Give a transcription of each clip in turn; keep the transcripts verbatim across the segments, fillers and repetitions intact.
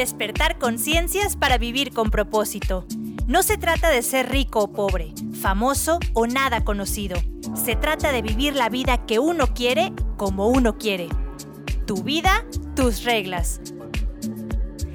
despertar conciencias para vivir con propósito. No se trata de ser rico o pobre, famoso o nada conocido. Se trata de vivir la vida que uno quiere, como uno quiere. Tu vida, tus reglas.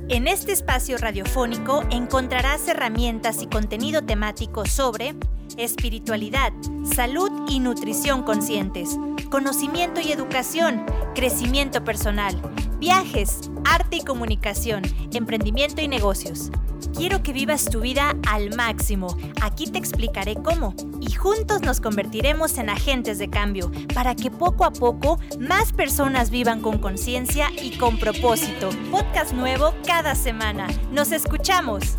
En este espacio radiofónico encontrarás herramientas y contenido temático sobre espiritualidad, salud y nutrición conscientes, conocimiento y educación, crecimiento personal, viajes, arte y comunicación, emprendimiento y negocios. Quiero que vivas tu vida al máximo. Aquí te explicaré cómo y juntos nos convertiremos en agentes de cambio para que poco a poco más personas vivan con conciencia y con propósito. Podcast nuevo cada semana. ¡Nos escuchamos!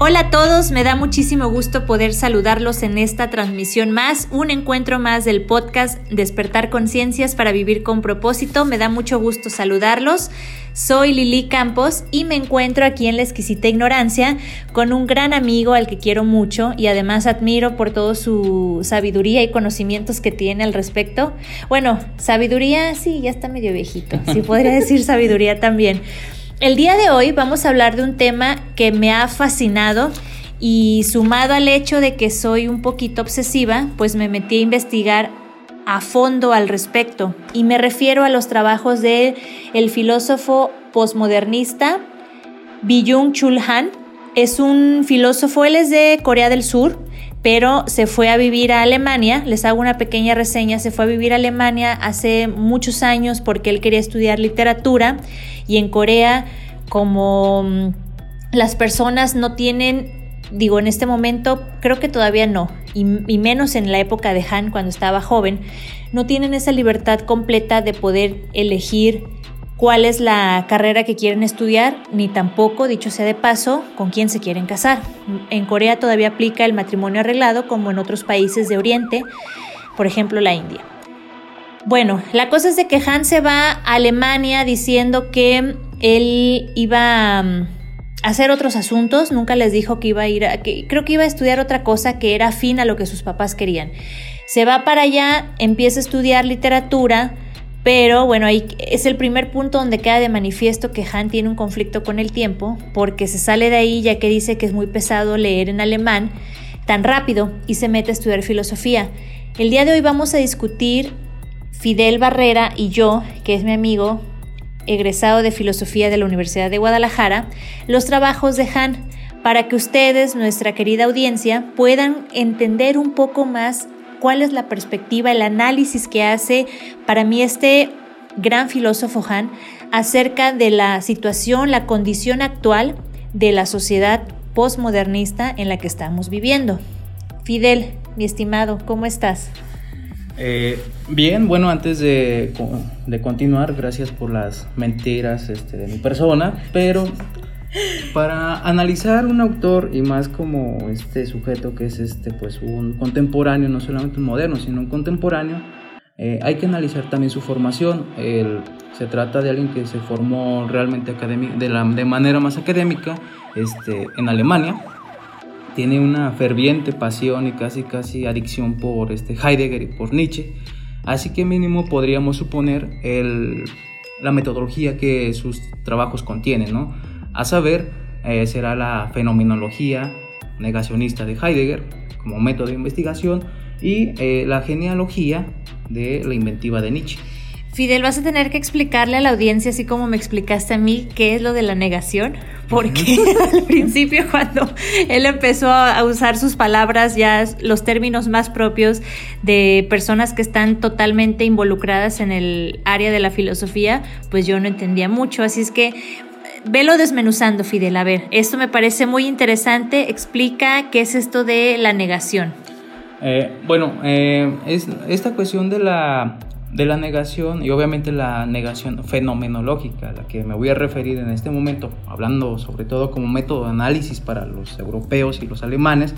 Hola a todos, me da muchísimo gusto poder saludarlos en esta transmisión más, un encuentro más del podcast Despertar Conciencias para Vivir con Propósito. Me da mucho gusto saludarlos. Soy Lili Campos y me encuentro aquí en La Exquisita Ignorancia con un gran amigo al que quiero mucho y además admiro por toda su sabiduría y conocimientos que tiene al respecto. Bueno, sabiduría, sí, ya está medio viejito, sí podría decir sabiduría también. El día de hoy vamos a hablar de un tema que me ha fascinado y sumado al hecho de que soy un poquito obsesiva, pues me metí a investigar a fondo al respecto y me refiero a los trabajos del el filósofo posmodernista Byung-Chul Han. Es un filósofo, él es de Corea del Sur, pero se fue a vivir a Alemania. Les hago una pequeña reseña. Se fue a vivir a Alemania hace muchos años porque él quería estudiar literatura y en Corea, como las personas no tienen, digo, en este momento creo que todavía no, y, y menos en la época de Han cuando estaba joven, no tienen esa libertad completa de poder elegir cuál es la carrera que quieren estudiar, ni tampoco, dicho sea de paso, con quién se quieren casar. En Corea todavía aplica el matrimonio arreglado como en otros países de Oriente, por ejemplo la India. Bueno, la cosa es de que Han se va a Alemania diciendo que él iba a hacer otros asuntos, nunca les dijo que iba a ir, a, que, creo que iba a estudiar otra cosa que era afín a lo que sus papás querían. Se va para allá, empieza a estudiar literatura, pero bueno, ahí es el primer punto donde queda de manifiesto que Han tiene un conflicto con el tiempo, porque se sale de ahí ya que dice que es muy pesado leer en alemán tan rápido y se mete a estudiar filosofía. El día de hoy vamos a discutir Fidel Barrera y yo, que es mi amigo, egresado de filosofía de la Universidad de Guadalajara, los trabajos de Han, para que ustedes, nuestra querida audiencia, puedan entender un poco más cuál es la perspectiva, el análisis que hace para mí este gran filósofo Han acerca de la situación, la condición actual de la sociedad posmodernista en la que estamos viviendo. Fidel, mi estimado, ¿cómo estás? Eh, bien, bueno, antes de, de continuar, gracias por las mentiras este, de mi persona, pero para analizar un autor y más como este sujeto que es este pues un contemporáneo, no solamente un moderno, sino un contemporáneo, eh, hay que analizar también su formación. El, se trata de alguien que se formó realmente académica, de, la, de manera más académica este, en Alemania. Tiene una ferviente pasión y casi casi adicción por este, Heidegger y por Nietzsche, así que mínimo podríamos suponer el, la metodología que sus trabajos contienen, ¿no? A saber, eh, será la fenomenología negacionista de Heidegger como método de investigación y eh, la genealogía de la inventiva de Nietzsche. Fidel, vas a tener que explicarle a la audiencia, así como me explicaste a mí, qué es lo de la negación, porque al principio cuando él empezó a usar sus palabras, ya los términos más propios de personas que están totalmente involucradas en el área de la filosofía, pues yo no entendía mucho, así es que velo desmenuzando, Fidel. A ver, esto me parece muy interesante. Explica qué es esto de la negación. Eh, bueno, eh, es, esta cuestión de la de la negación, y obviamente la negación fenomenológica, a la que me voy a referir en este momento, hablando sobre todo como método de análisis para los europeos y los alemanes,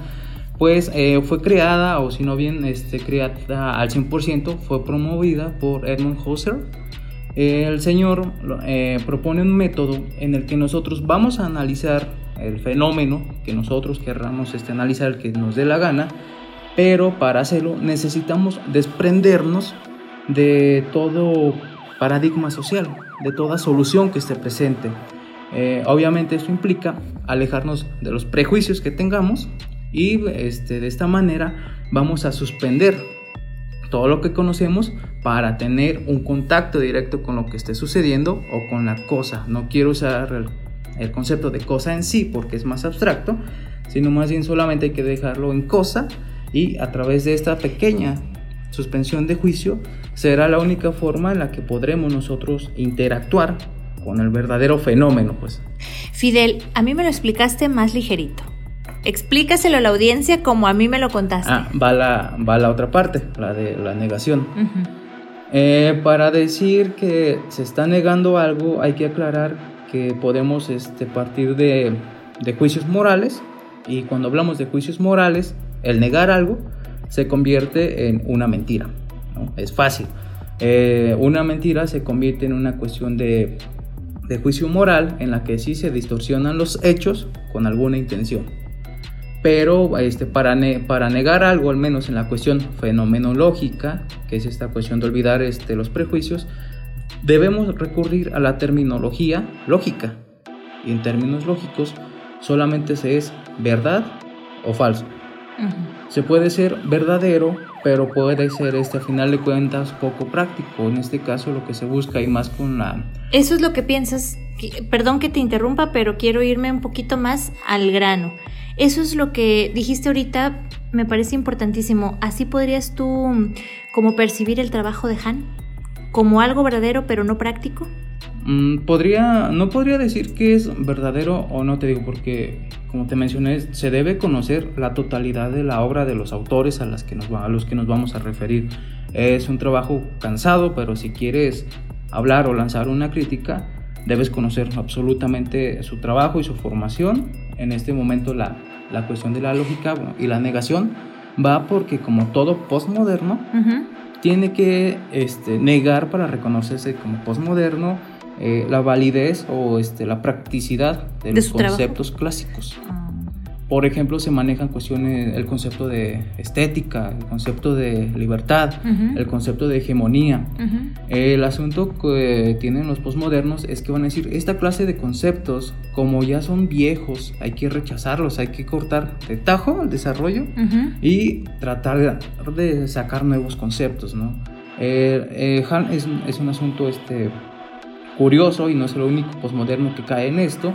pues eh, fue creada, o si no bien este, creada al cien por ciento, fue promovida por Edmund Husserl. Eh, el señor eh, propone un método en el que nosotros vamos a analizar el fenómeno que nosotros querramos este, analizar, el que nos dé la gana, pero para hacerlo necesitamos desprendernos de todo paradigma social, de toda solución que esté presente. Eh, obviamente esto implica alejarnos de los prejuicios que tengamos y este, de esta manera vamos a suspender todo lo que conocemos para tener un contacto directo con lo que esté sucediendo o con la cosa. No quiero usar el, el concepto de cosa en sí porque es más abstracto, sino más bien solamente hay que dejarlo en cosa, y a través de esta pequeña suspensión de juicio será la única forma en la que podremos nosotros interactuar con el verdadero fenómeno, pues. Fidel, a mí me lo explicaste más ligerito. Explícaselo a la audiencia como a mí me lo contaste. Ah, va la, va la otra parte, la de la negación. Uh-huh. Eh, para decir que se está negando algo hay que aclarar que podemos este, partir de, de juicios morales, y cuando hablamos de juicios morales, el negar algo se convierte en una mentira, ¿no? Es fácil. Eh, una mentira se convierte en una cuestión de, de juicio moral en la que sí se distorsionan los hechos con alguna intención. Pero este, para, ne- para negar algo, al menos en la cuestión fenomenológica, que es esta cuestión de olvidar este, los prejuicios, debemos recurrir a la terminología lógica. Y en términos lógicos solamente se es verdad o falso. Uh-huh. Se puede ser verdadero, pero puede ser este, a final de cuentas, poco práctico. En este caso, lo que se busca y más con la... Eso es lo que piensas, que, perdón que te interrumpa, pero quiero irme un poquito más al grano. Eso es lo que dijiste ahorita, me parece importantísimo. ¿Así podrías tú como percibir el trabajo de Han? ¿Como algo verdadero, pero no práctico? Podría, no podría decir que es verdadero o no, te digo, porque como te mencioné, se debe conocer la totalidad de la obra de los autores a, las que nos va, a los que nos vamos a referir. Es un trabajo cansado, pero si quieres hablar o lanzar una crítica, debes conocer absolutamente su trabajo y su formación. En este momento la, la cuestión de la lógica y la negación va porque, como todo postmoderno, uh-huh, tiene que este, negar para reconocerse como postmoderno. Eh, la validez o este, la practicidad de, ¿De los conceptos trabajo? Clásicos. Ah. Por ejemplo, se manejan cuestiones, el concepto de estética, el concepto de libertad, uh-huh, el concepto de hegemonía. Uh-huh. Eh, el asunto que tienen los posmodernos es que van a decir, esta clase de conceptos, como ya son viejos, hay que rechazarlos, hay que cortar de tajo el desarrollo, uh-huh, y tratar de sacar nuevos conceptos, ¿no? Eh, eh, Han es, es un asunto... este curioso, y no es el único posmoderno que cae en esto,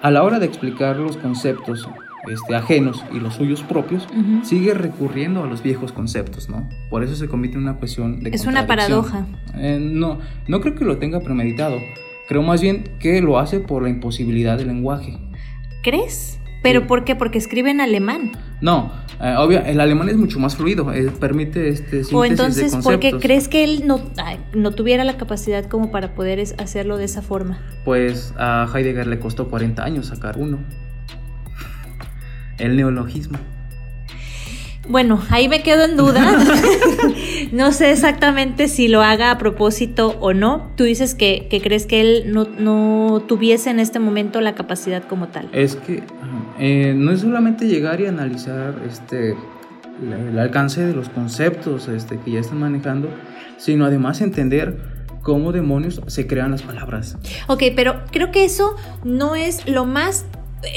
a la hora de explicar los conceptos este, ajenos y los suyos propios, uh-huh, sigue recurriendo a los viejos conceptos, ¿no? Por eso se convierte en una cuestión de contradicción. Es una paradoja. Eh, no, no creo que lo tenga premeditado, creo más bien que lo hace por la imposibilidad del lenguaje. ¿Crees? ¿Pero sí. por qué? Porque escribe en alemán. No, eh, obvio, el alemán es mucho más fluido, eh, permite este síntesis de conceptos. O entonces, ¿por qué crees que él no, ay, no tuviera la capacidad como para poder es, hacerlo de esa forma? Pues a Heidegger le costó cuarenta años sacar uno. El neologismo. Bueno, ahí me quedo en duda. No sé exactamente si lo haga a propósito o no. Tú dices que, que crees que él no, no tuviese en este momento la capacidad como tal. Es que eh, no es solamente llegar y analizar este, la, el alcance de los conceptos este, que ya están manejando, sino además entender cómo demonios se crean las palabras. Ok, pero creo que eso no es lo más...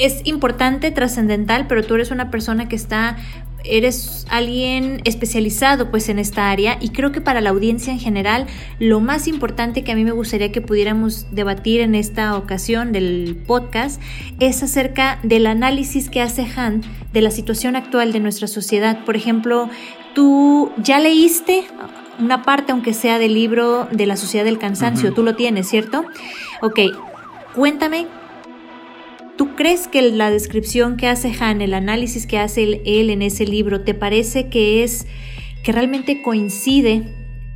Es importante, trascendental, pero tú eres una persona que está... Eres alguien especializado pues en esta área, y creo que para la audiencia en general lo más importante que a mí me gustaría que pudiéramos debatir en esta ocasión del podcast es acerca del análisis que hace Han de la situación actual de nuestra sociedad. Por ejemplo, tú ya leíste una parte aunque sea del libro de La Sociedad del Cansancio, uh-huh, tú lo tienes, ¿cierto? Ok, cuéntame. ¿Tú crees que la descripción que hace Han, el análisis que hace él en ese libro, te parece que es que realmente coincide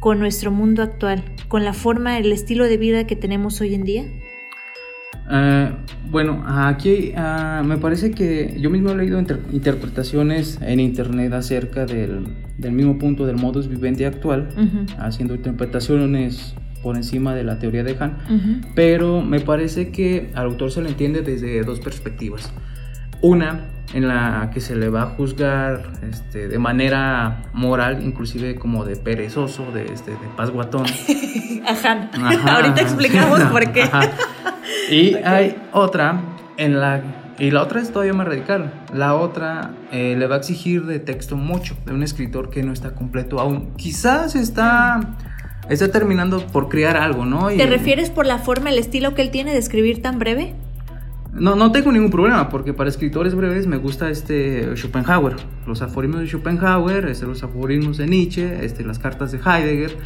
con nuestro mundo actual, con la forma, el estilo de vida que tenemos hoy en día? Uh, bueno, aquí uh, me parece que yo mismo he leído inter- interpretaciones en internet acerca del, del mismo punto del modus vivendi actual, uh-huh. haciendo interpretaciones por encima de la teoría de Han, uh-huh. pero me parece que al autor se le entiende desde dos perspectivas. Una, en la que se le va a juzgar este, de manera moral, inclusive como de perezoso, de, este, de pasguatón. Ajá. Ajá, ahorita explicamos ajá, por qué. Ajá. Y okay. hay otra, en la, y la otra es todavía más radical. La otra eh, le va a exigir de texto mucho, de un escritor que no está completo aún. Quizás está... Está terminando por crear algo, ¿no? Y, ¿te refieres por la forma, el estilo que él tiene de escribir tan breve? No, no tengo ningún problema, porque para escritores breves me gusta este Schopenhauer, los aforismos de Schopenhauer, este, los aforismos de Nietzsche, este, las cartas de Heidegger,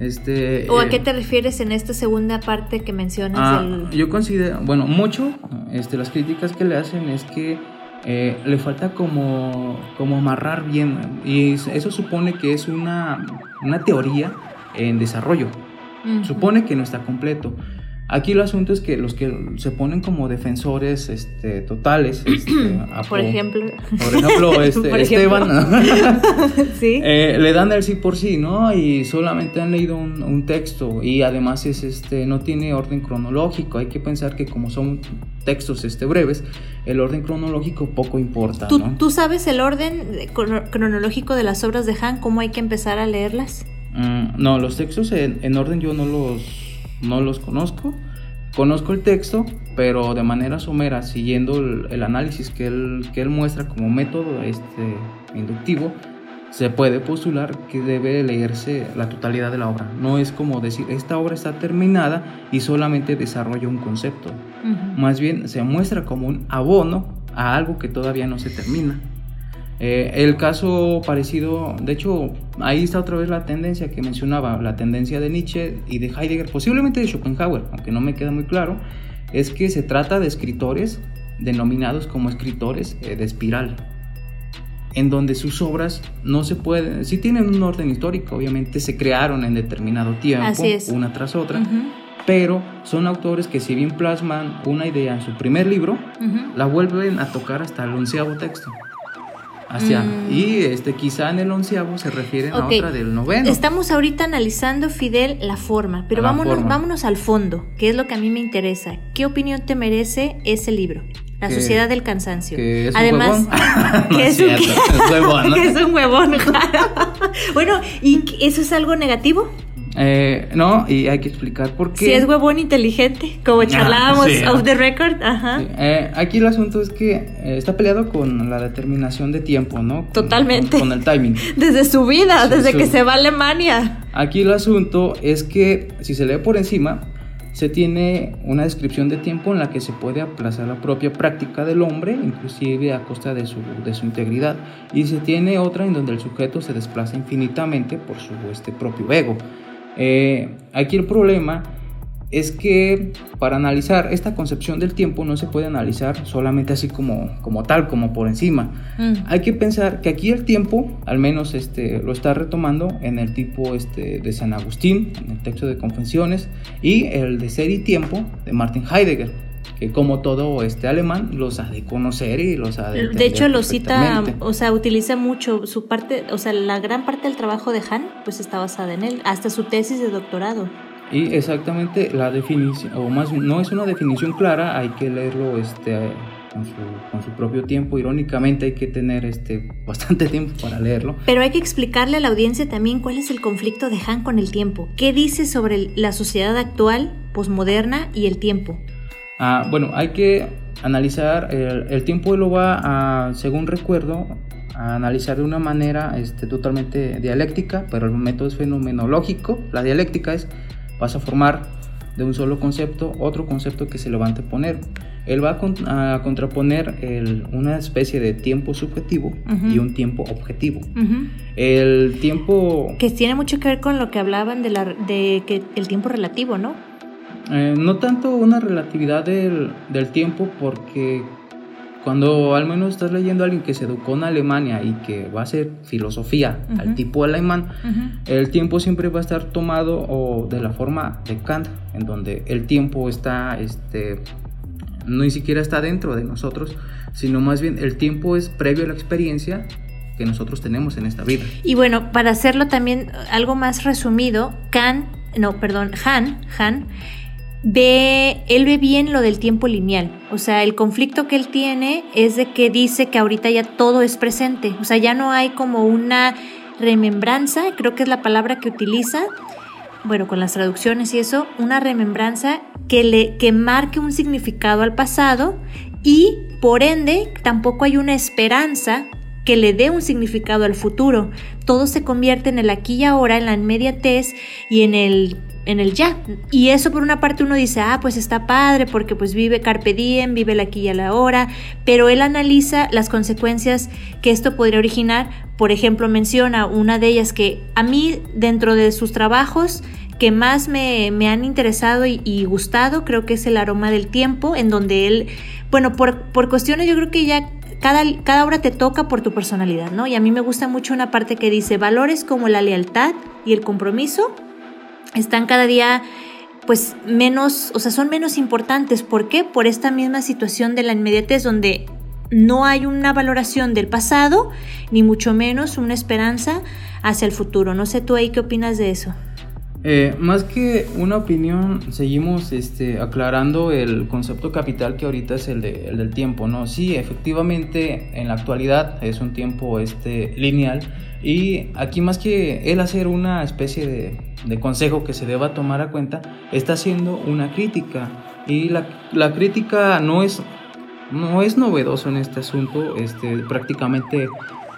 este. ¿O eh, a qué te refieres en esta segunda parte que mencionas? Ah, el... Yo considero, bueno, mucho, este, las críticas que le hacen es que eh, le falta como, como amarrar bien, y eso supone que es una, una teoría en desarrollo, uh-huh. supone que no está completo. Aquí el asunto es que los que se ponen como defensores este, totales, este, Apo, por ejemplo, por ejemplo, este, por ejemplo. Esteban, ¿sí? eh, le dan el sí por sí, ¿no? Y solamente han leído un, un texto y además es, este, no tiene orden cronológico. Hay que pensar que como son textos este, breves, el orden cronológico poco importa. ¿Tú, ¿no? ¿Tú sabes el orden cronológico de las obras de Han? ¿Cómo hay que empezar a leerlas? Mm, no, los textos en, en orden yo no los... No los conozco, conozco el texto, pero de manera somera, siguiendo el, el análisis que él, que él muestra como método este, inductivo, se puede postular que debe leerse la totalidad de la obra. No es como decir, esta obra está terminada y solamente desarrolla un concepto. Uh-huh. Más bien, se muestra como un abono a algo que todavía no se termina. Eh, el caso parecido, de hecho, ahí está otra vez la tendencia que mencionaba, la tendencia de Nietzsche y de Heidegger, posiblemente de Schopenhauer, aunque no me queda muy claro, es que se trata de escritores denominados como escritores eh, de espiral, en donde sus obras no se pueden, sí tienen un orden histórico, obviamente se crearon en determinado tiempo, una tras otra, uh-huh. pero son autores que si bien plasman una idea en su primer libro, uh-huh. la vuelven a tocar hasta el onceavo texto. Hacia, mm. Y este, quizá en el onceavo se refieren okay. a otra del noveno. Estamos ahorita analizando, Fidel, la forma, pero la vámonos, forma. vámonos al fondo, que es lo que a mí me interesa. ¿Qué opinión te merece ese libro? La que, Sociedad del Cansancio. Que es Además, un huevón. Que es, no es, cierto, un, es huevón, ¿no? Que es un huevón. Bueno, ¿y eso es algo negativo? Eh, no, y hay que explicar por qué. Si es huevón inteligente, como charlábamos ah, sí, off the record. Ajá. Sí. Eh, aquí el asunto es que eh, está peleado con la determinación de tiempo, ¿no? Con, Totalmente. Con, con el timing. Desde su vida, sí, desde su... que se va a Alemania. Aquí el asunto es que si se lee por encima, se tiene una descripción de tiempo en la que se puede aplazar la propia práctica del hombre, inclusive a costa de su, de su integridad, y se tiene otra en donde el sujeto se desplaza infinitamente por su este, propio ego. Eh, aquí el problema es que para analizar esta concepción del tiempo no se puede analizar solamente así como, como tal, como por encima. Mm. Hay que pensar que aquí el tiempo, al menos este, lo está retomando en el tipo este, de San Agustín, en el texto de Confesiones, y el de Ser y Tiempo de Martin Heidegger, que como todo este alemán los ha de conocer y los ha de entender. De hecho lo cita, o sea, utiliza mucho su parte, o sea, la gran parte del trabajo de Han pues está basada en él, hasta su tesis de doctorado. Y exactamente la definición, o más no es una definición clara, hay que leerlo este, con, su, con su propio tiempo, irónicamente hay que tener este, bastante tiempo para leerlo. Pero hay que explicarle a la audiencia también cuál es el conflicto de Han con el tiempo, qué dice sobre la sociedad actual, posmoderna y el tiempo. Ah, bueno, hay que analizar, el, el tiempo lo va a, según recuerdo, a analizar de una manera este, totalmente dialéctica, pero el método es fenomenológico, la dialéctica es... Vas a formar de un solo concepto otro concepto que se le va a anteponer. Él va a, con, a contraponer el, una especie de tiempo subjetivo uh-huh. y un tiempo objetivo. Uh-huh. El tiempo... Que tiene mucho que ver con lo que hablaban de, la, de que el tiempo relativo, ¿no? Eh, no tanto una relatividad del, del tiempo porque... cuando al menos estás leyendo a alguien que se educó en Alemania y que va a hacer filosofía uh-huh. al tipo alemán, uh-huh. el tiempo siempre va a estar tomado o de la forma de Kant, en donde el tiempo está, este, no ni siquiera está dentro de nosotros, sino más bien el tiempo es previo a la experiencia que nosotros tenemos en esta vida. Y bueno, para hacerlo también algo más resumido, Kant, no, perdón, Han, Han, Ve, él ve bien lo del tiempo lineal. O sea, el conflicto que él tiene es de que dice que ahorita ya todo es presente. O sea, ya no hay como una remembranza, creo que es la palabra que utiliza, bueno, con las traducciones y eso, una remembranza que, le, que marque un significado al pasado, y por ende tampoco hay una esperanza que le dé un significado al futuro. Todo se convierte en el aquí y ahora, en la inmediatez y en el... en el ya. Y eso por una parte uno dice, ah, pues está padre, porque pues vive carpe diem, vive el aquí y el ahora, pero él analiza las consecuencias que esto podría originar. Por ejemplo, menciona una de ellas que a mí, dentro de sus trabajos que más me, me han interesado y, y gustado, creo que es El aroma del tiempo, en donde él, bueno, por, por cuestiones yo creo que ya cada, cada obra te toca por tu personalidad, ¿no? Y a mí me gusta mucho una parte que dice, valores como la lealtad y el compromiso están cada día pues menos, o sea, son menos importantes. ¿Por qué? Por esta misma situación de la inmediatez, donde no hay una valoración del pasado, ni mucho menos una esperanza hacia el futuro. No sé tú ahí qué opinas de eso. Eh, más que una opinión, seguimos este, aclarando el concepto capital que ahorita es el, de, el del tiempo, ¿no? Sí, efectivamente, en la actualidad es un tiempo este, lineal, y aquí más que él hacer una especie de, de consejo que se deba tomar a cuenta, está haciendo una crítica, y la, la crítica no es, no es novedoso en este asunto, este, prácticamente...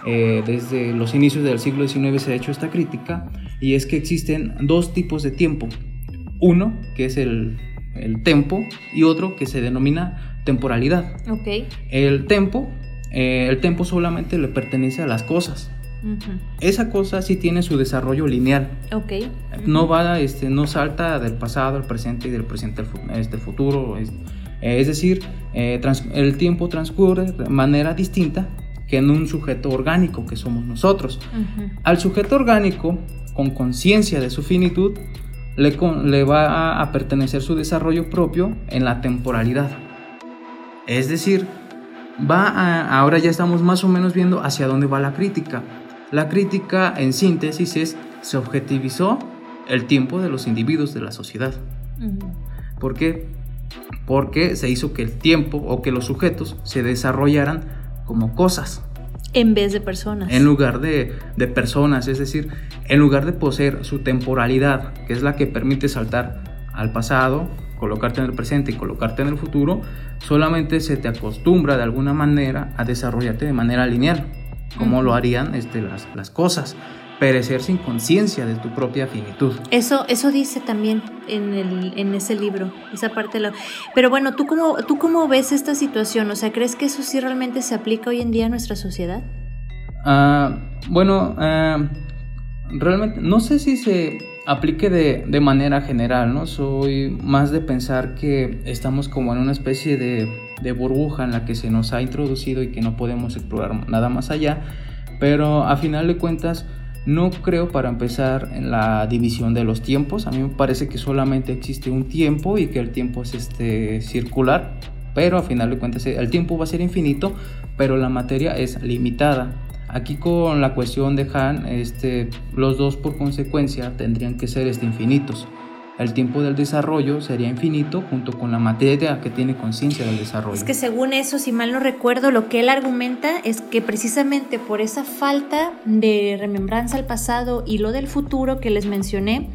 Eh, desde los inicios del siglo diecinueve se ha hecho esta crítica, y es que existen dos tipos de tiempo: uno que es el, el tempo, y otro que se denomina temporalidad. Okay. El tempo, eh, el tempo solamente le pertenece a las cosas. Uh-huh. Esa cosa sí tiene su desarrollo lineal. Okay. Uh-huh. No va, este, no salta del pasado al presente y del presente al este, futuro. Es, eh, es decir, eh, trans, el tiempo transcurre de manera distinta que en un sujeto orgánico que somos nosotros. Uh-huh. Al sujeto orgánico, con conciencia de su finitud, le, con, le va a, a pertenecer su desarrollo propio en la temporalidad. Es decir, va a, ahora ya estamos más o menos viendo hacia dónde va la crítica. La crítica, en síntesis, es se objetivizó el tiempo de los individuos de la sociedad. Uh-huh. ¿Por qué? Porque se hizo que el tiempo o que los sujetos se desarrollaran como cosas, en vez de personas, en lugar de, de personas, es decir, en lugar de poseer su temporalidad, que es la que permite saltar al pasado, colocarte en el presente y colocarte en el futuro, solamente se te acostumbra de alguna manera a desarrollarte de manera lineal, como uh-huh. lo harían este, las, las cosas, perecer sin conciencia de tu propia finitud. Eso, eso dice también en, el, en ese libro, esa parte. De la... Pero bueno, ¿tú cómo, ¿tú cómo ves esta situación? O sea, ¿crees que eso sí realmente se aplica hoy en día a nuestra sociedad? Uh, bueno, uh, realmente no sé si se aplique de, de manera general, ¿no? Soy más de pensar que estamos como en una especie de, de burbuja en la que se nos ha introducido y que no podemos explorar nada más allá, pero a final de cuentas, no creo, para empezar, en la división de los tiempos. A mí me parece que solamente existe un tiempo y que el tiempo es este, circular, pero a final de cuentas el tiempo va a ser infinito, pero la materia es limitada. Aquí con la cuestión de Han, este, los dos por consecuencia tendrían que ser este, infinitos. El tiempo del desarrollo sería infinito junto con la materia que tiene conciencia del desarrollo. Es que según eso, si mal no recuerdo, lo que él argumenta es que precisamente por esa falta de remembranza al pasado y lo del futuro que les mencioné,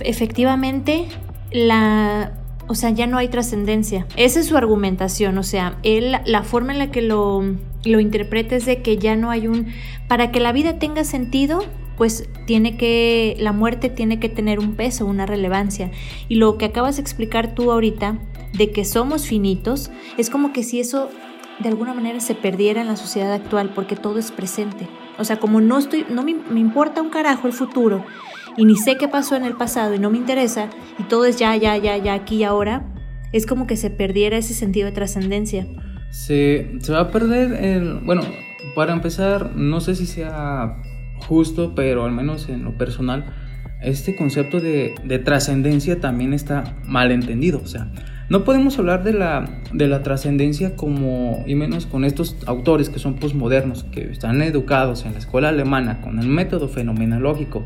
efectivamente la... O sea, ya no hay trascendencia. Esa es su argumentación. O sea, él, la forma en la que lo, lo interpreta es de que ya no hay un... Para que la vida tenga sentido, pues tiene que... La muerte tiene que tener un peso, una relevancia. Y lo que acabas de explicar tú ahorita, de que somos finitos, es como que si eso de alguna manera se perdiera en la sociedad actual, porque todo es presente. O sea, como no estoy... No me, me importa un carajo el futuro, y ni sé qué pasó en el pasado y no me interesa, y todo es ya, ya, ya, ya, aquí y ahora, es como que se perdiera ese sentido de trascendencia. se, se va a perder el, bueno, para empezar, no sé si sea justo, pero al menos en lo personal, este concepto de, de trascendencia también está malentendido. O sea, no podemos hablar de la, de la trascendencia como, y menos con estos autores que son posmodernos, que están educados en la escuela alemana con el método fenomenológico,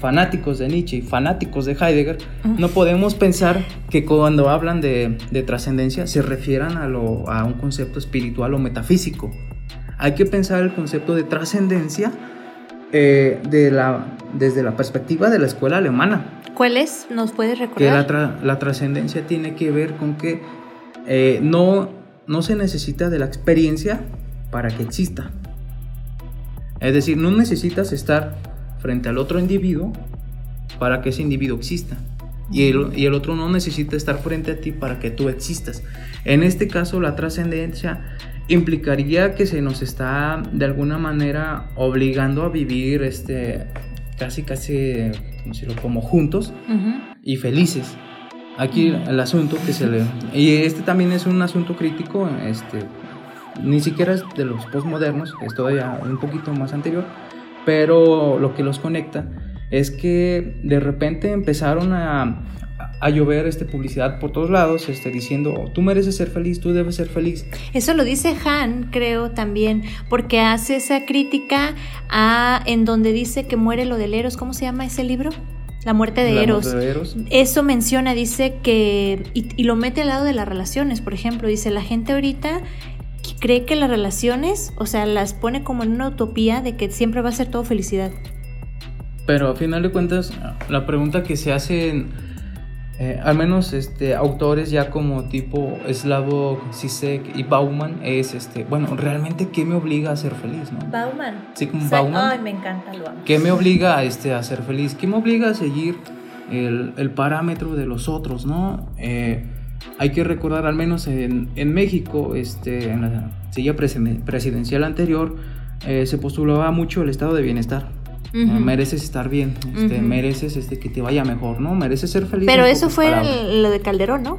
fanáticos de Nietzsche y fanáticos de Heidegger. No podemos pensar que cuando hablan de, de trascendencia se refieran a, lo, a un concepto espiritual o metafísico. Hay que pensar el concepto de trascendencia eh, de la, desde la perspectiva de la escuela alemana. ¿Cuál es? ¿Nos puedes recordar? Que la, tra- la trascendencia tiene que ver con que eh, no, no se necesita de la experiencia para que exista. Es decir, no necesitas estar frente al otro individuo para que ese individuo exista, y el, y el otro no necesita estar frente a ti para que tú existas. En este caso, la trascendencia implicaría que se nos está de alguna manera obligando a vivir este, casi casi como, si lo, como juntos uh-huh. y felices. Aquí uh-huh. el asunto que se le... Y este también es un asunto crítico, este, ni siquiera es de los postmodernos, es todavía un poquito más anterior, pero lo que los conecta es que de repente empezaron a, a llover este, publicidad por todos lados, este, diciendo, tú mereces ser feliz, tú debes ser feliz. Eso lo dice Han, creo, también, porque hace esa crítica a, en donde dice que muere lo del Eros. ¿Cómo se llama ese libro? La muerte de, la Eros. Muerte de Eros. Eso menciona, dice que... Y, y lo mete al lado de las relaciones, por ejemplo. Dice, la gente ahorita... cree que las relaciones, o sea, las pone como en una utopía de que siempre va a ser todo felicidad. Pero a final de cuentas, la pregunta que se hacen, eh, al menos este, autores ya como tipo Slavoj Žižek y Bauman, es, este, bueno, ¿realmente qué me obliga a ser feliz? ¿No? Bauman. Sí, como o sea, Bauman. Ay, me encanta, lo amo. ¿Qué me obliga a, este, a ser feliz? ¿Qué me obliga a seguir el, el parámetro de los otros, no? Eh... Hay que recordar, al menos en, en México, este, en la silla presidencial anterior, eh, se postulaba mucho el estado de bienestar. Uh-huh. Eh, mereces estar bien, este, uh-huh. mereces este, que te vaya mejor, ¿no? Mereces ser feliz. Pero eso fue el, lo de Calderón, ¿no?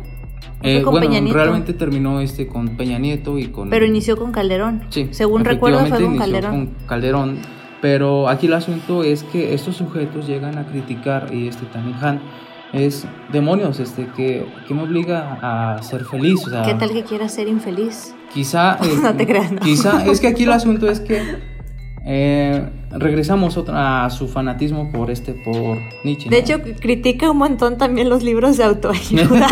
Eh, bueno, realmente terminó este, con Peña Nieto y con... Pero inició con Calderón. Sí. Según recuerdo fue con Calderón. Con Calderón. Pero aquí el asunto es que estos sujetos llegan a criticar, y este también Han... es demonios, este, que, que me obliga a ser feliz, o sea, ¿qué tal que quieras ser infeliz? Quizá, eh, no te creas, no. Quizá, es que aquí el asunto es que eh, regresamos otra, a su fanatismo por este, por Nietzsche. De ¿no? hecho, critica un montón también los libros de autoayuda.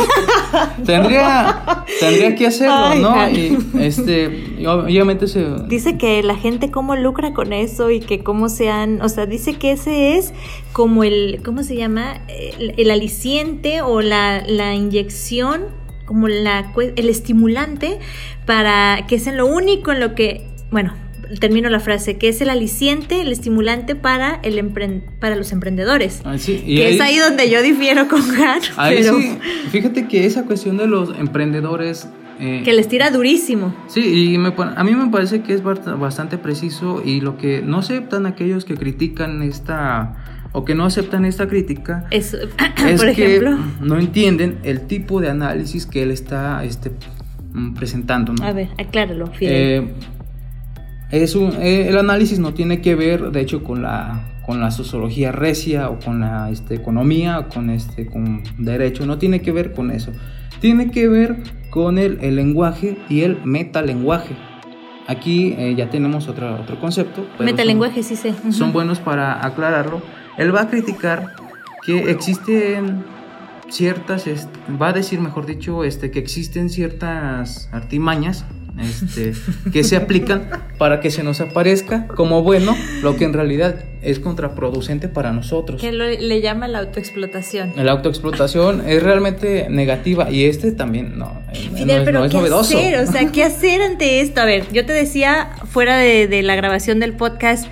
tendría, tendría que hacerlo, Ay, ¿no? Man. Y este, y obviamente se dice que la gente cómo lucra con eso y que cómo se han, o sea, dice que ese es como el, ¿cómo se llama? El, el aliciente o la, la inyección, como la, el estimulante para que es en lo único en lo que, bueno, termino la frase, que es el aliciente, el estimulante para, el empre- para los emprendedores. Ah, sí. Y que ahí, es ahí donde yo difiero con Jan. Ahí pero... sí, fíjate que esa cuestión de los emprendedores... Eh, que les tira durísimo. Sí, y me, a mí me parece que es bastante preciso, y lo que no aceptan aquellos que critican esta... o que no aceptan esta crítica es, es por que ejemplo, no entienden el tipo de análisis que él está este, presentando, ¿no? A ver, acláralo, Fidel. Eh, Es un, eh, el análisis no tiene que ver, de hecho, con la, con la sociología recia o con la este, economía o con, este, con derecho, no tiene que ver con eso. Tiene que ver con el, el lenguaje y el metalenguaje. Aquí eh, ya tenemos otro, otro concepto. Metalenguaje, son, sí sé. Uh-huh. Son buenos para aclararlo. Él va a criticar que existen ciertas, este, va a decir, mejor dicho, este, que existen ciertas artimañas Este, que se aplican para que se nos aparezca como bueno lo que en realidad es contraproducente para nosotros, que lo, le llama la autoexplotación. La autoexplotación es realmente negativa, y este también no, Fidel, no es, pero no es ¿qué novedoso hacer? O sea, ¿qué hacer ante esto? A ver, yo te decía fuera de, de la grabación del podcast,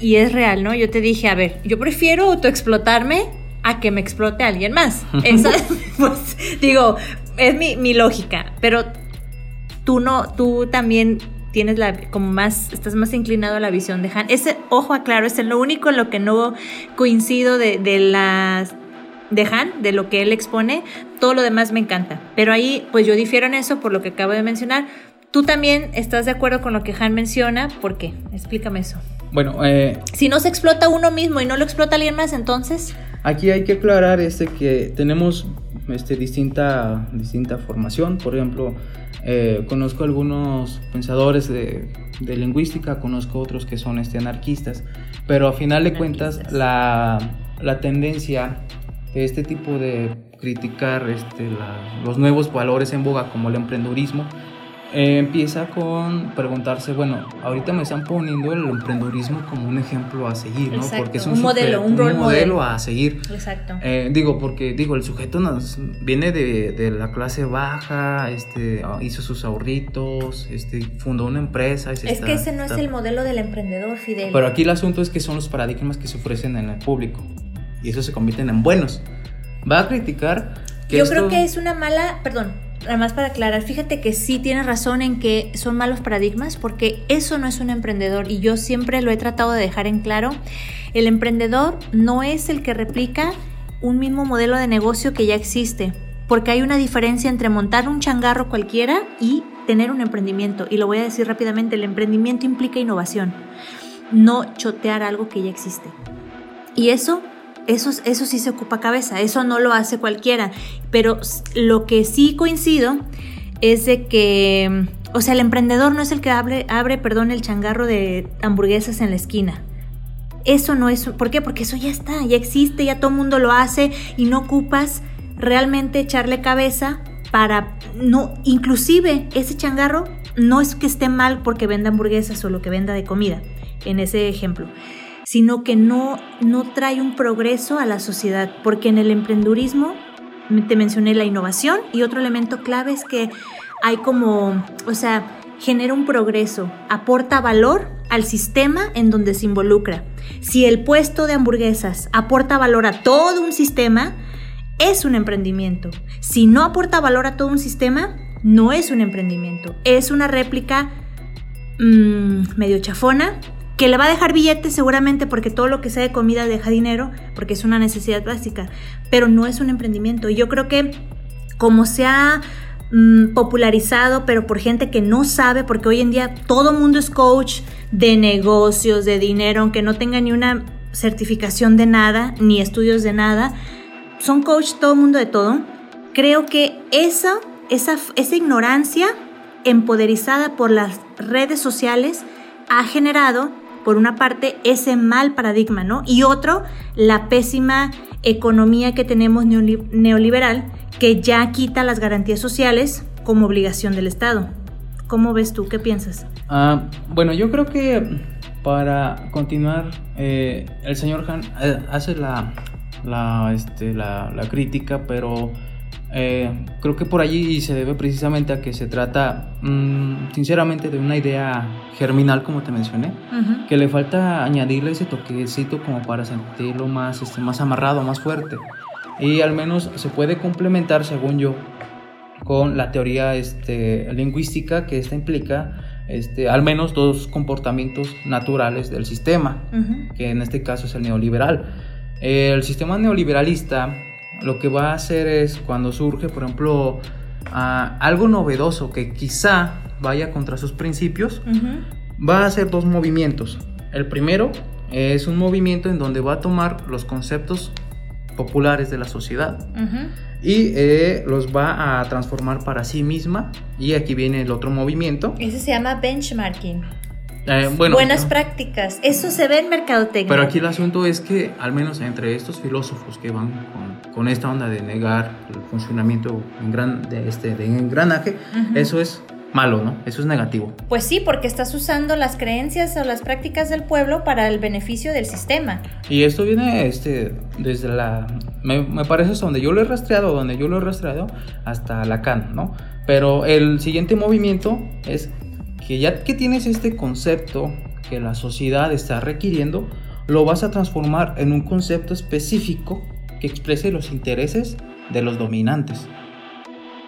y es real, ¿no? Yo te dije, a ver, yo prefiero autoexplotarme a que me explote alguien más. Eso, pues, digo, es mi, mi lógica, pero tú no, tú también tienes la, como más, estás más inclinado a la visión de Han. Ese, ojo, aclaro, es lo único en lo que no coincido de, de las, de Han, de lo que él expone. Todo lo demás me encanta, pero ahí, pues yo difiero en eso por lo que acabo de mencionar. Tú también estás de acuerdo con lo que Han menciona. ¿Por qué? Explícame eso. Bueno, eh, si no se explota uno mismo y no lo explota alguien más, entonces... Aquí hay que aclarar este, que tenemos este, distinta, distinta formación. Por ejemplo, eh, conozco algunos pensadores de, de lingüística, conozco otros que son este, anarquistas, pero a final de cuentas la, la tendencia de este tipo de criticar este, la, los nuevos valores en boga como el emprendurismo, Eh, empieza con preguntarse, bueno, ahorita me están poniendo el emprendedurismo como un ejemplo a seguir, ¿no? Exacto, porque es un, un sujeto, modelo, un, un modelo, modelo a seguir. Exacto. Eh, digo, porque digo, el sujeto nos viene de, de la clase baja, este, hizo sus ahorritos, este, fundó una empresa. Es está, que ese no está, es el modelo del emprendedor, Fidel. Pero aquí el asunto es que son los paradigmas que se ofrecen en el público y esos se convierten en buenos. Va a criticar que Yo esto... creo que es una mala, perdón. Nada más para aclarar, fíjate que sí tienes razón en que son malos paradigmas, porque eso no es un emprendedor, y yo siempre lo he tratado de dejar en claro. El emprendedor no es el que replica un mismo modelo de negocio que ya existe, porque hay una diferencia entre montar un changarro cualquiera y tener un emprendimiento, y lo voy a decir rápidamente: el emprendimiento implica innovación, no chotear algo que ya existe, y eso Eso, eso sí se ocupa cabeza, eso no lo hace cualquiera. Pero lo que sí coincido es de que, o sea, el emprendedor no es el que abre, abre perdón, el changarro de hamburguesas en la esquina. Eso no es, ¿por qué? Porque eso ya está, ya existe, ya todo el mundo lo hace y no ocupas realmente echarle cabeza para, no, inclusive ese changarro no es que esté mal porque venda hamburguesas o lo que venda de comida, en ese ejemplo, sino que no, no trae un progreso a la sociedad, porque en el emprendurismo te mencioné la innovación, y otro elemento clave es que hay como, o sea, genera un progreso, aporta valor al sistema en donde se involucra. Si el puesto de hamburguesas aporta valor a todo un sistema, es un emprendimiento. Si no aporta valor a todo un sistema, no es un emprendimiento, es una réplica mmm, medio chafona, que le va a dejar billetes seguramente, porque todo lo que sea de comida deja dinero, porque es una necesidad básica, pero no es un emprendimiento. Y yo creo que como se ha mmm, popularizado, pero por gente que no sabe, porque hoy en día todo mundo es coach de negocios, de dinero, aunque no tenga ni una certificación de nada, ni estudios de nada, son coach todo mundo de todo. Creo que esa, esa, esa ignorancia empoderizada por las redes sociales ha generado, por una parte, ese mal paradigma, ¿no? Y otro, la pésima economía que tenemos neoliberal, que ya quita las garantías sociales como obligación del Estado. ¿Cómo ves tú? ¿Qué piensas? Ah, bueno, yo creo que para continuar, eh, el señor Han eh, hace la, la, este, la, la crítica, pero eh, creo que por allí se debe precisamente a que se trata... sinceramente de una idea germinal, como te mencioné, uh-huh. que le falta añadirle ese toquecito como para sentirlo más, este, más amarrado, más fuerte, y al menos se puede complementar, según yo, con la teoría este, lingüística, que esta implica este, al menos dos comportamientos naturales del sistema, uh-huh. que en este caso es el neoliberal. El sistema neoliberalista lo que va a hacer es, cuando surge, por ejemplo, Uh, algo novedoso que quizá vaya contra sus principios, uh-huh. va a hacer dos movimientos. El primero es un movimiento en donde va a tomar los conceptos populares de la sociedad, uh-huh. y eh, los va a transformar para sí misma. Y aquí viene el otro movimiento. Ese se llama benchmarking. Eh, bueno, buenas no. prácticas. Eso se ve en mercadotecnia. Pero aquí el asunto es que, al menos entre estos filósofos que van con, con esta onda de negar el funcionamiento en gran, de, este, de engranaje, uh-huh. eso es malo, ¿no? Eso es negativo. Pues sí, porque estás usando las creencias o las prácticas del pueblo para el beneficio del sistema. Y esto viene este, desde la... Me, me parece hasta donde yo lo he rastreado, donde yo lo he rastreado, hasta Lacan, ¿no? Pero el siguiente movimiento es... que ya que tienes este concepto que la sociedad está requiriendo, lo vas a transformar en un concepto específico que exprese los intereses de los dominantes.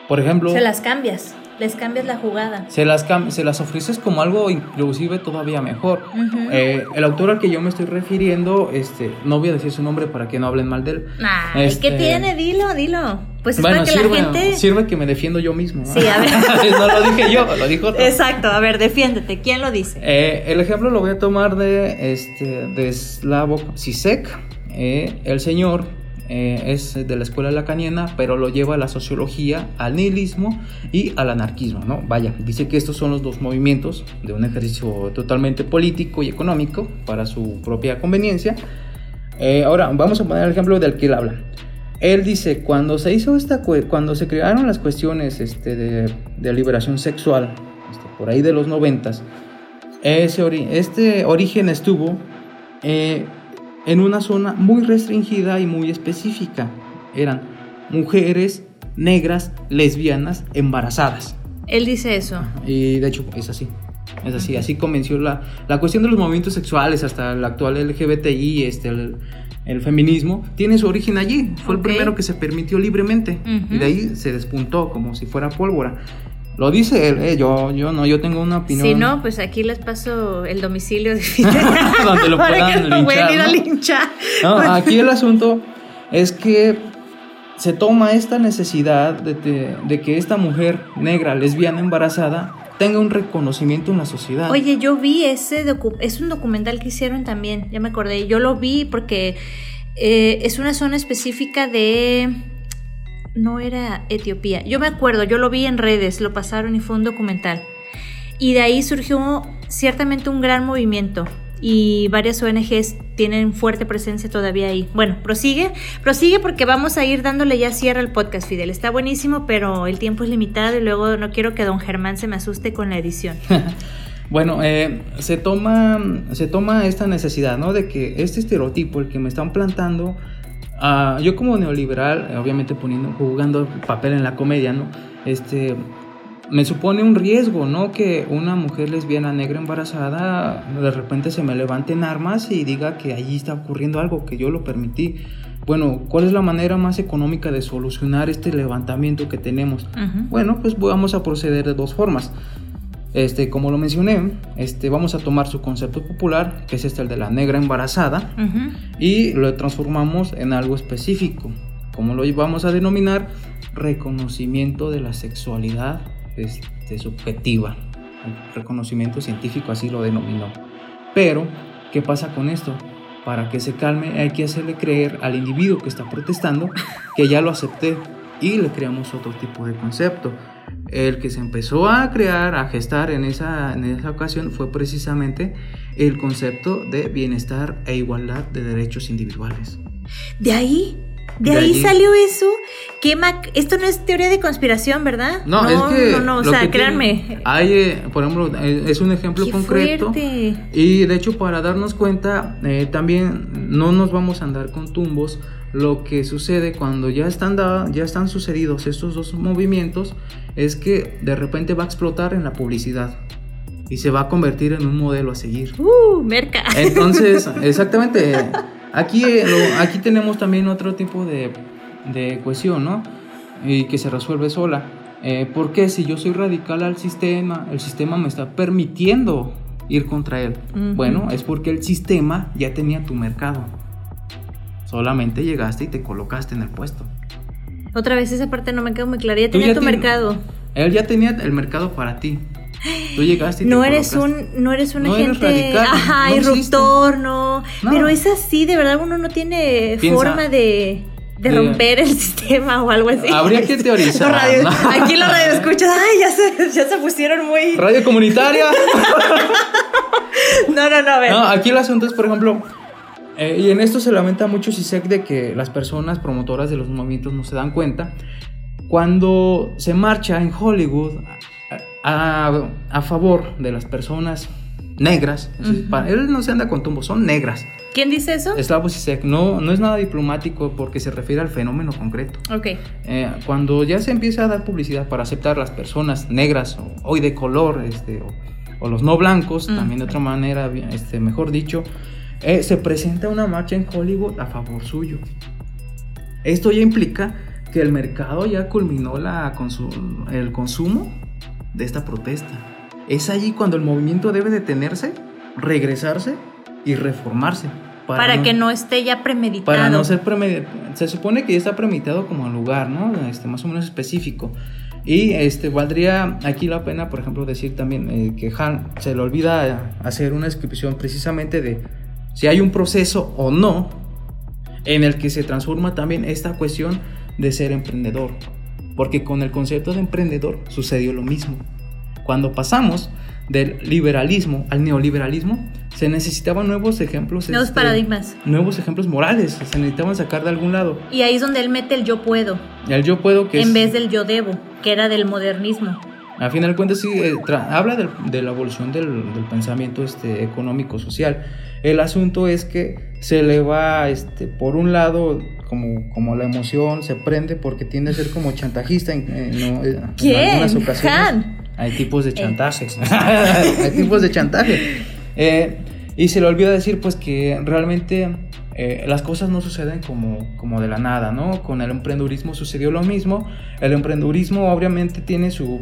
Por ejemplo... Se las cambias. les cambias la jugada. Se las, cam- se las ofreces como algo inclusive todavía mejor. Uh-huh. Eh, el autor al que yo me estoy refiriendo, este, no voy a decir su nombre para que no hablen mal de él. Ay, este, ¿qué tiene? Dilo, dilo. Pues es bueno, para que sirve, la gente... sirve que me defiendo yo mismo, ¿no? Sí, a ver. No lo dije yo, lo dijo otro. Exacto, a ver, defiéndete. ¿Quién lo dice? Eh, el ejemplo lo voy a tomar de, este, de Slavoj Žižek. Eh, el señor... Eh, es de la escuela lacaniana, pero lo lleva a la sociología, al nihilismo y al anarquismo, ¿no? Vaya, dice que estos son los dos movimientos de un ejercicio totalmente político y económico para su propia conveniencia. Eh, ahora, vamos a poner el ejemplo del que él habla. Él dice, cuando se hizo esta, cuando se crearon las cuestiones este, de, de liberación sexual, este, por ahí de los noventas, ese ori- este origen estuvo... Eh, en una zona muy restringida y muy específica. Eran mujeres negras, lesbianas, embarazadas. Él dice eso. Y de hecho es así. Es así, así comenzó la, la cuestión de los movimientos sexuales hasta el actual L G B T I, este, el, el feminismo, tiene su origen allí. Fue okay. El primero que se permitió libremente. Uh-huh. Y de ahí se despuntó como si fuera pólvora. Lo dice él, eh, yo, yo no, yo tengo una opinión. Si no, pues aquí les paso el domicilio de Fidel donde lo puedan para que lo puedan ir a linchar. No, aquí el asunto es que se toma esta necesidad de, de, de que esta mujer negra, lesbiana, embarazada tenga un reconocimiento en la sociedad. Oye, yo vi ese docu- es un documental que hicieron también, ya me acordé, yo lo vi porque eh, es una zona específica de... No era Etiopía. Yo me acuerdo, yo lo vi en redes, lo pasaron y fue un documental. Y de ahí surgió ciertamente un gran movimiento y varias O N Ges tienen fuerte presencia todavía ahí. Bueno, prosigue, prosigue porque vamos a ir dándole ya cierre al podcast, Fidel. Está buenísimo, pero el tiempo es limitado y luego no quiero que don Germán se me asuste con la edición. Bueno, eh, se toma, se toma esta necesidad, ¿no? De que este estereotipo, el que me están plantando... Uh, yo como neoliberal, obviamente poniendo, jugando papel en la comedia, ¿no? Este, me supone un riesgo, ¿no? Que una mujer lesbiana, negra, embarazada, de repente se me levante en armas y diga que allí está ocurriendo algo, que yo lo permití. Bueno, ¿cuál es la manera más económica de solucionar este levantamiento que tenemos? Uh-huh. Bueno, pues vamos a proceder de dos formas. Este, como lo mencioné, este, vamos a tomar su concepto popular, que es este, el de la negra embarazada, uh-huh. y lo transformamos en algo específico, como lo vamos a denominar reconocimiento de la sexualidad este, subjetiva, reconocimiento científico, así lo denominó. Pero, ¿qué pasa con esto? Para que se calme hay que hacerle creer al individuo que está protestando que ya lo acepté, y le creamos otro tipo de concepto. El que se empezó a crear, a gestar en esa, en esa ocasión fue precisamente el concepto de bienestar e igualdad de derechos individuales. De ahí, de, de ahí allí. Salió eso. ¿Qué mac- Esto no es teoría de conspiración, ¿verdad? No, no es que... No, no, o sea, créanme. Hay, eh, por ejemplo, eh, es un ejemplo Qué concreto. Fuerte. Y de hecho, para darnos cuenta, eh, también no nos vamos a andar con tumbos. Lo que sucede cuando ya están, da, ya están sucedidos estos dos movimientos es que de repente va a explotar en la publicidad y se va a convertir en un modelo a seguir. ¡Uh, merca! Entonces, exactamente, aquí, lo, aquí tenemos también otro tipo de, de cuestión, ¿no? Y que se resuelve sola. Eh, porque si yo soy radical al sistema, el sistema me está permitiendo ir contra él. Uh-huh. Bueno, es porque el sistema ya tenía tu mercado. Solamente llegaste y te colocaste en el puesto. Otra vez esa parte no me quedó muy clara. Ya tenía ya tu ten... mercado. Él ya tenía el mercado para ti. Tú llegaste y no te eres colocaste. Un, no eres un no agente eres radical, ajá, no irruptor, no. no. Pero es así, de verdad uno no tiene Piensa, forma de, de romper eh, el sistema o algo así. Habría que teorizar. Los radio, ¿no? Aquí los radioescuchas, ay, ya se, ya se pusieron muy. Radio comunitaria. no, no, no, a ver. No, aquí el asunto es, por ejemplo. Eh, y en esto se lamenta mucho Žižek de que las personas promotoras de los movimientos no se dan cuenta. Cuando se marcha en Hollywood a, a, a favor de las personas negras, uh-huh. entonces, para, él no se anda con tumbos, son negras. ¿Quién dice eso? Slavoj Žižek, no, no es nada diplomático porque se refiere al fenómeno concreto. Okay. Eh, cuando ya se empieza a dar publicidad para aceptar las personas negras o hoy de color este, o, o los no blancos, uh-huh. también de otra manera, este, mejor dicho... Eh, se presenta una marcha en Hollywood a favor suyo. Esto ya implica que el mercado ya culminó la consu- el consumo de esta protesta. Es allí cuando el movimiento debe detenerse, regresarse y reformarse. Para, para no, que no esté ya premeditado. Para no ser premeditado. Se supone que ya está premeditado como lugar, ¿no? Este, más o menos específico. Y este, valdría aquí la pena, por ejemplo, decir también eh, que Han se le olvida hacer una descripción precisamente de si hay un proceso o no en el que se transforma también esta cuestión de ser emprendedor. Porque con el concepto de emprendedor sucedió lo mismo. Cuando pasamos del liberalismo al neoliberalismo, se necesitaban nuevos ejemplos. Nuevos este, paradigmas. Nuevos ejemplos morales, se necesitaban sacar de algún lado. Y ahí es donde él mete el yo puedo. El yo puedo que en es... En vez del yo debo, que era del modernismo. Al final de cuentas, sí, eh, tra- habla de, de la evolución del, del pensamiento este, económico-social. El asunto es que se le va, este, por un lado... Como, como la emoción se prende porque tiende a ser como chantajista en, en, en, ¿quién? En algunas ocasiones. ¿Han? Hay tipos de chantajes. Hay tipos de chantaje. Eh, y se le olvida decir pues que realmente eh, las cosas no suceden como, como de la nada, ¿no? Con el emprendurismo sucedió lo mismo. El emprendurismo obviamente tiene su,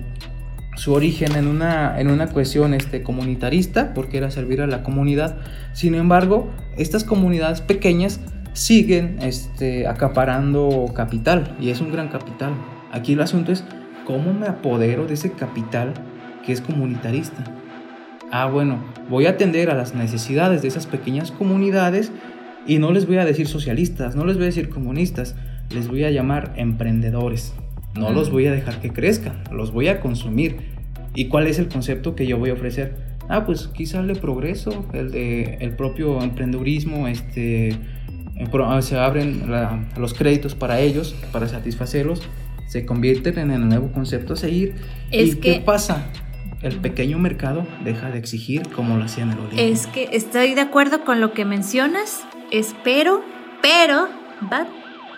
su origen en una, en una cuestión este, comunitarista, porque era servir a la comunidad. Sin embargo, estas comunidades pequeñas siguen este, acaparando capital, y es un gran capital. Aquí el asunto es cómo me apodero de ese capital que es comunitarista. Ah, bueno, voy a atender a las necesidades de esas pequeñas comunidades y no les voy a decir socialistas, no les voy a decir comunistas, les voy a llamar emprendedores. No mm. los voy a dejar que crezcan, los voy a consumir. ¿Y cuál es el concepto que yo voy a ofrecer? Ah, pues quizá el de progreso, el de el propio emprendedurismo, este... se abren la, los créditos para ellos, para satisfacerlos, se convierten en el nuevo concepto a seguir. Es ¿Y que, qué pasa? El pequeño mercado deja de exigir como lo hacían en el origen. Es que estoy de acuerdo con lo que mencionas, espero, pero, but,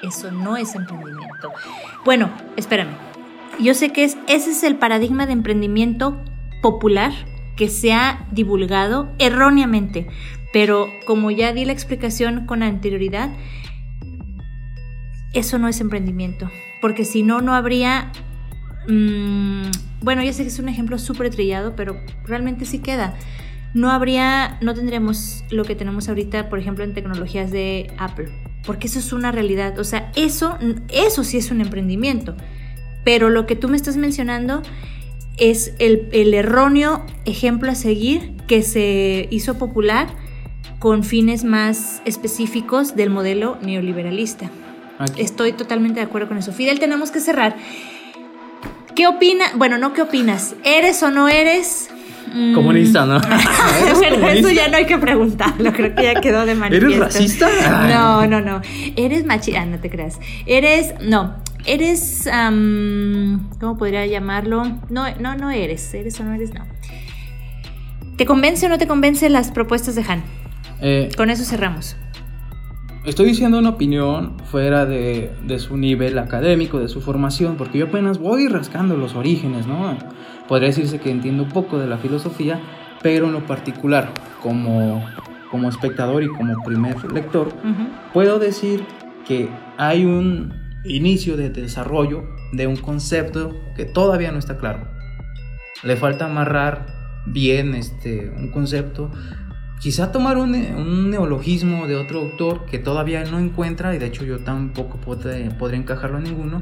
eso no es emprendimiento. Bueno, espérame, yo sé que es, ese es el paradigma de emprendimiento popular que se ha divulgado erróneamente. Pero como ya di la explicación con anterioridad, eso no es emprendimiento, porque si no, no habría... Mmm, bueno, ya sé que es un ejemplo súper trillado, pero realmente sí queda. No habría, no tendríamos lo que tenemos ahorita, por ejemplo, en tecnologías de Apple, porque eso es una realidad. O sea, eso, eso sí es un emprendimiento, pero lo que tú me estás mencionando... es el, el erróneo ejemplo a seguir que se hizo popular con fines más específicos del modelo neoliberalista. Aquí. Estoy totalmente de acuerdo con eso. Fidel, tenemos que cerrar. ¿Qué opinas? Bueno, no, ¿qué opinas? ¿Eres o no eres? Mm. Comunista, ¿no? Bueno, comunista. Eso ya no hay que preguntarlo, creo que ya quedó de manifiesto. ¿Eres racista? Ay. No, no, no. ¿Eres machista? Ah, no te creas. ¿Eres? No. Eres, um, ¿cómo podría llamarlo? No, no, no eres, eres o no eres, no. ¿Te convence o no te convence las propuestas de Han? Eh, Con eso cerramos. Estoy diciendo una opinión fuera de, de su nivel académico, de su formación, porque yo apenas voy rascando los orígenes, ¿no? Podría decirse que entiendo poco de la filosofía, pero en lo particular, como, como espectador y como primer lector, uh-huh. puedo decir que hay un... inicio de desarrollo de un concepto que todavía no está claro. Le falta amarrar bien este, un concepto, quizá tomar un, un neologismo de otro autor que todavía no encuentra, y de hecho yo tampoco podré, podré encajarlo en ninguno,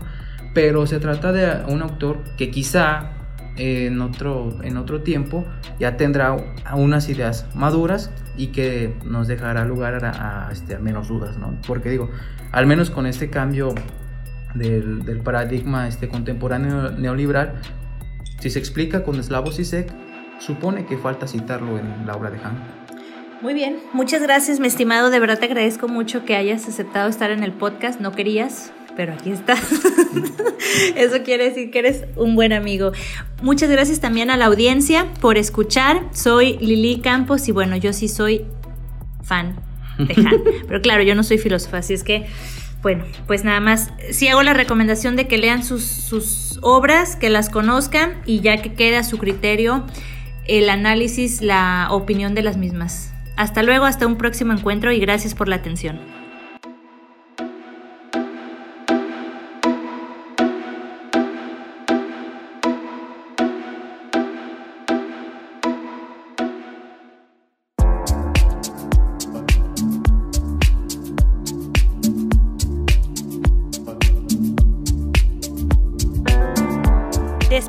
pero se trata de un autor que quizá eh, en, otro, en otro tiempo ya tendrá unas ideas maduras y que nos dejará lugar a, a, este, a menos dudas, ¿no? Porque digo, al menos con este cambio Del, del paradigma este, contemporáneo neoliberal, si se explica con Slavoj Žižek, supone que falta citarlo en la obra de Han. Muy bien, muchas gracias, mi estimado, de verdad te agradezco mucho que hayas aceptado estar en el podcast, no querías, pero aquí estás. Eso quiere decir que eres un buen amigo. Muchas gracias también a la audiencia por escuchar. Soy Lili Campos y bueno, yo sí soy fan de Han, pero claro, yo no soy filósofa, así es que bueno, pues nada más, sí hago la recomendación de que lean sus, sus obras, que las conozcan y ya que quede a su criterio el análisis, la opinión de las mismas. Hasta luego, hasta un próximo encuentro y gracias por la atención.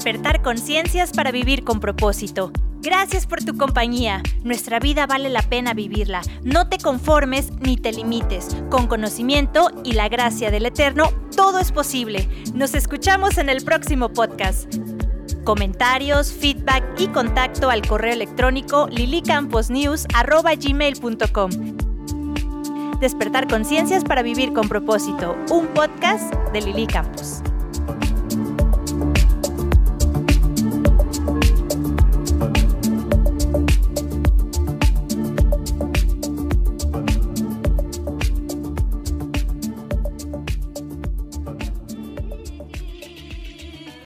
despertar conciencias para vivir con propósito. Gracias por tu compañía. Nuestra vida vale la pena vivirla. No te conformes ni te limites. Con conocimiento y la gracia del Eterno, todo es posible. Nos escuchamos en el próximo podcast. Comentarios, feedback y contacto al correo electrónico lili campos news arroba gmail punto com. Despertar conciencias para vivir con propósito. Un podcast de Lili Campos.